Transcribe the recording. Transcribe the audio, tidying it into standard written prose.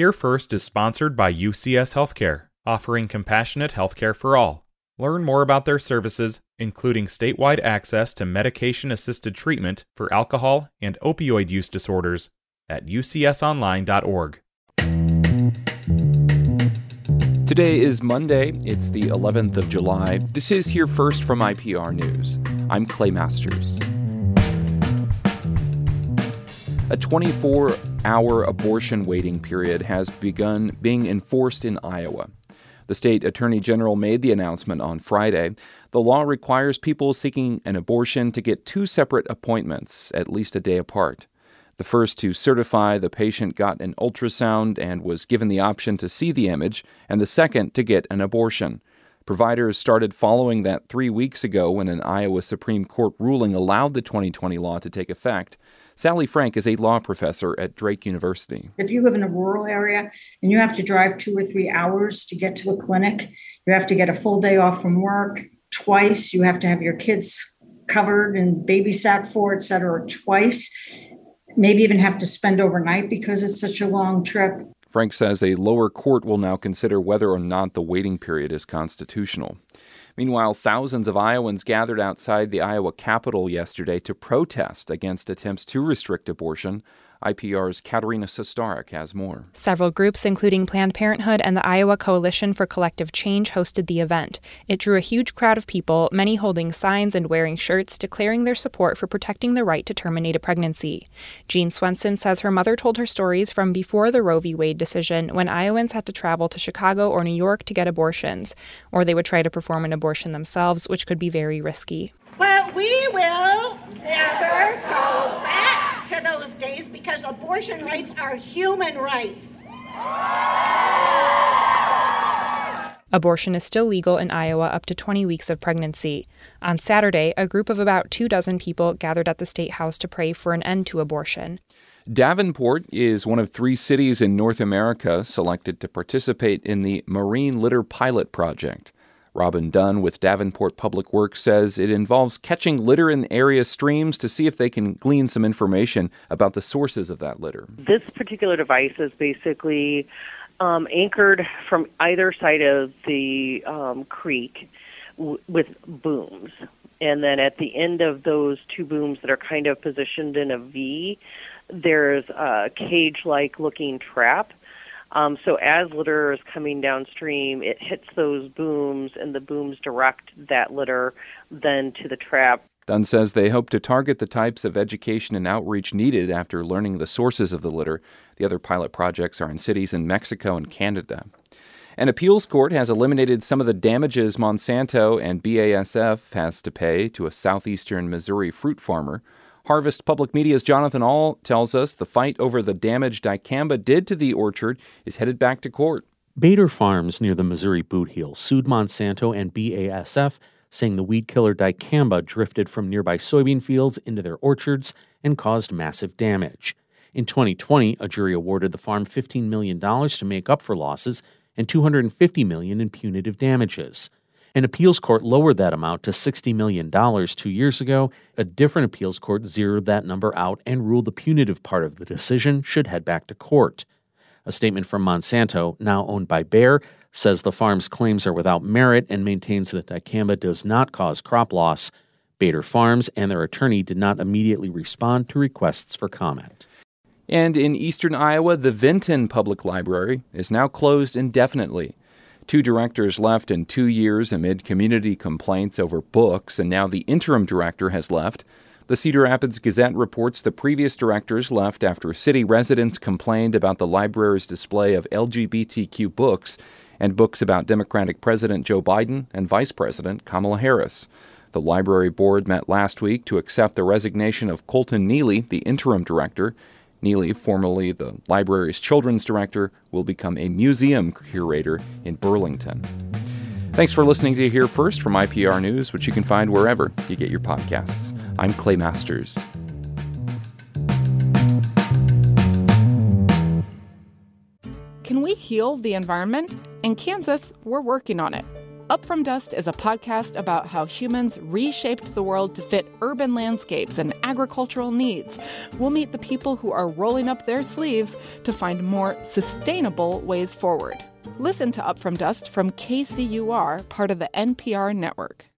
Here First is sponsored by UCS Healthcare, offering compassionate healthcare for all. Learn more about their services, including statewide access to medication-assisted treatment for alcohol and opioid use disorders, at ucsonline.org. Today is Monday. It's the 11th of July. This is Here First from IPR News. I'm Clay Masters. A 24-hour abortion waiting period has begun being enforced in Iowa. The state attorney general made the announcement on Friday. The law requires people seeking an abortion to get two separate appointments, at least a day apart. The first to certify the patient got an ultrasound and was given the option to see the image, and the second to get an abortion. Providers started following that 3 weeks ago when an Iowa Supreme Court ruling allowed the 2020 law to take effect. Sally Frank is a law professor at Drake University. If you live in a rural area and you have to drive 2 or 3 hours to get to a clinic, you have to get a full day off from work twice, you have to have your kids covered and babysat for, et cetera, twice. Maybe even have to spend overnight because it's such a long trip. Frank says a lower court will now consider whether or not the waiting period is constitutional. Meanwhile, thousands of Iowans gathered outside the Iowa Capitol yesterday to protest against attempts to restrict abortion. IPR's Katerina Sestarik has more. Several groups, including Planned Parenthood and the Iowa Coalition for Collective Change, hosted the event. It drew a huge crowd of people, many holding signs and wearing shirts, declaring their support for protecting the right to terminate a pregnancy. Jean Swenson says her mother told her stories from before the Roe v. Wade decision, when Iowans had to travel to Chicago or New York to get abortions, or they would try to perform an abortion themselves, which could be very risky. But we will never go back to those days, because abortion rights are human rights. Abortion is still legal in Iowa up to 20 weeks of pregnancy. On Saturday, a group of about 24 people gathered at the State House to pray for an end to abortion. Davenport is one of 3 cities in North America selected to participate in the Marine Litter Pilot Project. Robin Dunn with Davenport Public Works says it involves catching litter in area streams to see if they can glean some information about the sources of that litter. This particular device is basically anchored from either side of the creek with booms. And then at the end of those 2 booms that are kind of positioned in a V, there's a cage-like looking trap. So as litter is coming downstream, it hits those booms, and the booms direct that litter then to the trap. Dunn says they hope to target the types of education and outreach needed after learning the sources of the litter. The other pilot projects are in cities in Mexico and Canada. An appeals court has eliminated some of the damages Monsanto and BASF has to pay to a southeastern Missouri fruit farmer. Harvest Public Media's Jonathan All tells us the fight over the damage dicamba did to the orchard is headed back to court. Bader Farms near the Missouri Boot Heel sued Monsanto and BASF, saying the weed killer dicamba drifted from nearby soybean fields into their orchards and caused massive damage. In 2020, a jury awarded the farm $15 million to make up for losses and $250 million in punitive damages. An appeals court lowered that amount to $60 million 2 years ago. A different appeals court zeroed that number out and ruled the punitive part of the decision should head back to court. A statement from Monsanto, now owned by Bayer, says the farm's claims are without merit and maintains that dicamba does not cause crop loss. Bader Farms and their attorney did not immediately respond to requests for comment. And in eastern Iowa, the Vinton Public Library is now closed indefinitely. 2 directors left in 2 years amid community complaints over books, and now the interim director has left. The Cedar Rapids Gazette reports the previous directors left after city residents complained about the library's display of LGBTQ books and books about Democratic President Joe Biden and Vice President Kamala Harris. The library board met last week to accept the resignation of Colton Neely, the interim director. Neely, formerly the library's children's director, will become a museum curator in Burlington. Thanks for listening to Here First from IPR News, which you can find wherever you get your podcasts. I'm Clay Masters. Can we heal the environment? In Kansas, we're working on it. Up From Dust is a podcast about how humans reshaped the world to fit urban landscapes and agricultural needs. We'll meet the people who are rolling up their sleeves to find more sustainable ways forward. Listen to Up From Dust from KCUR, part of the NPR network.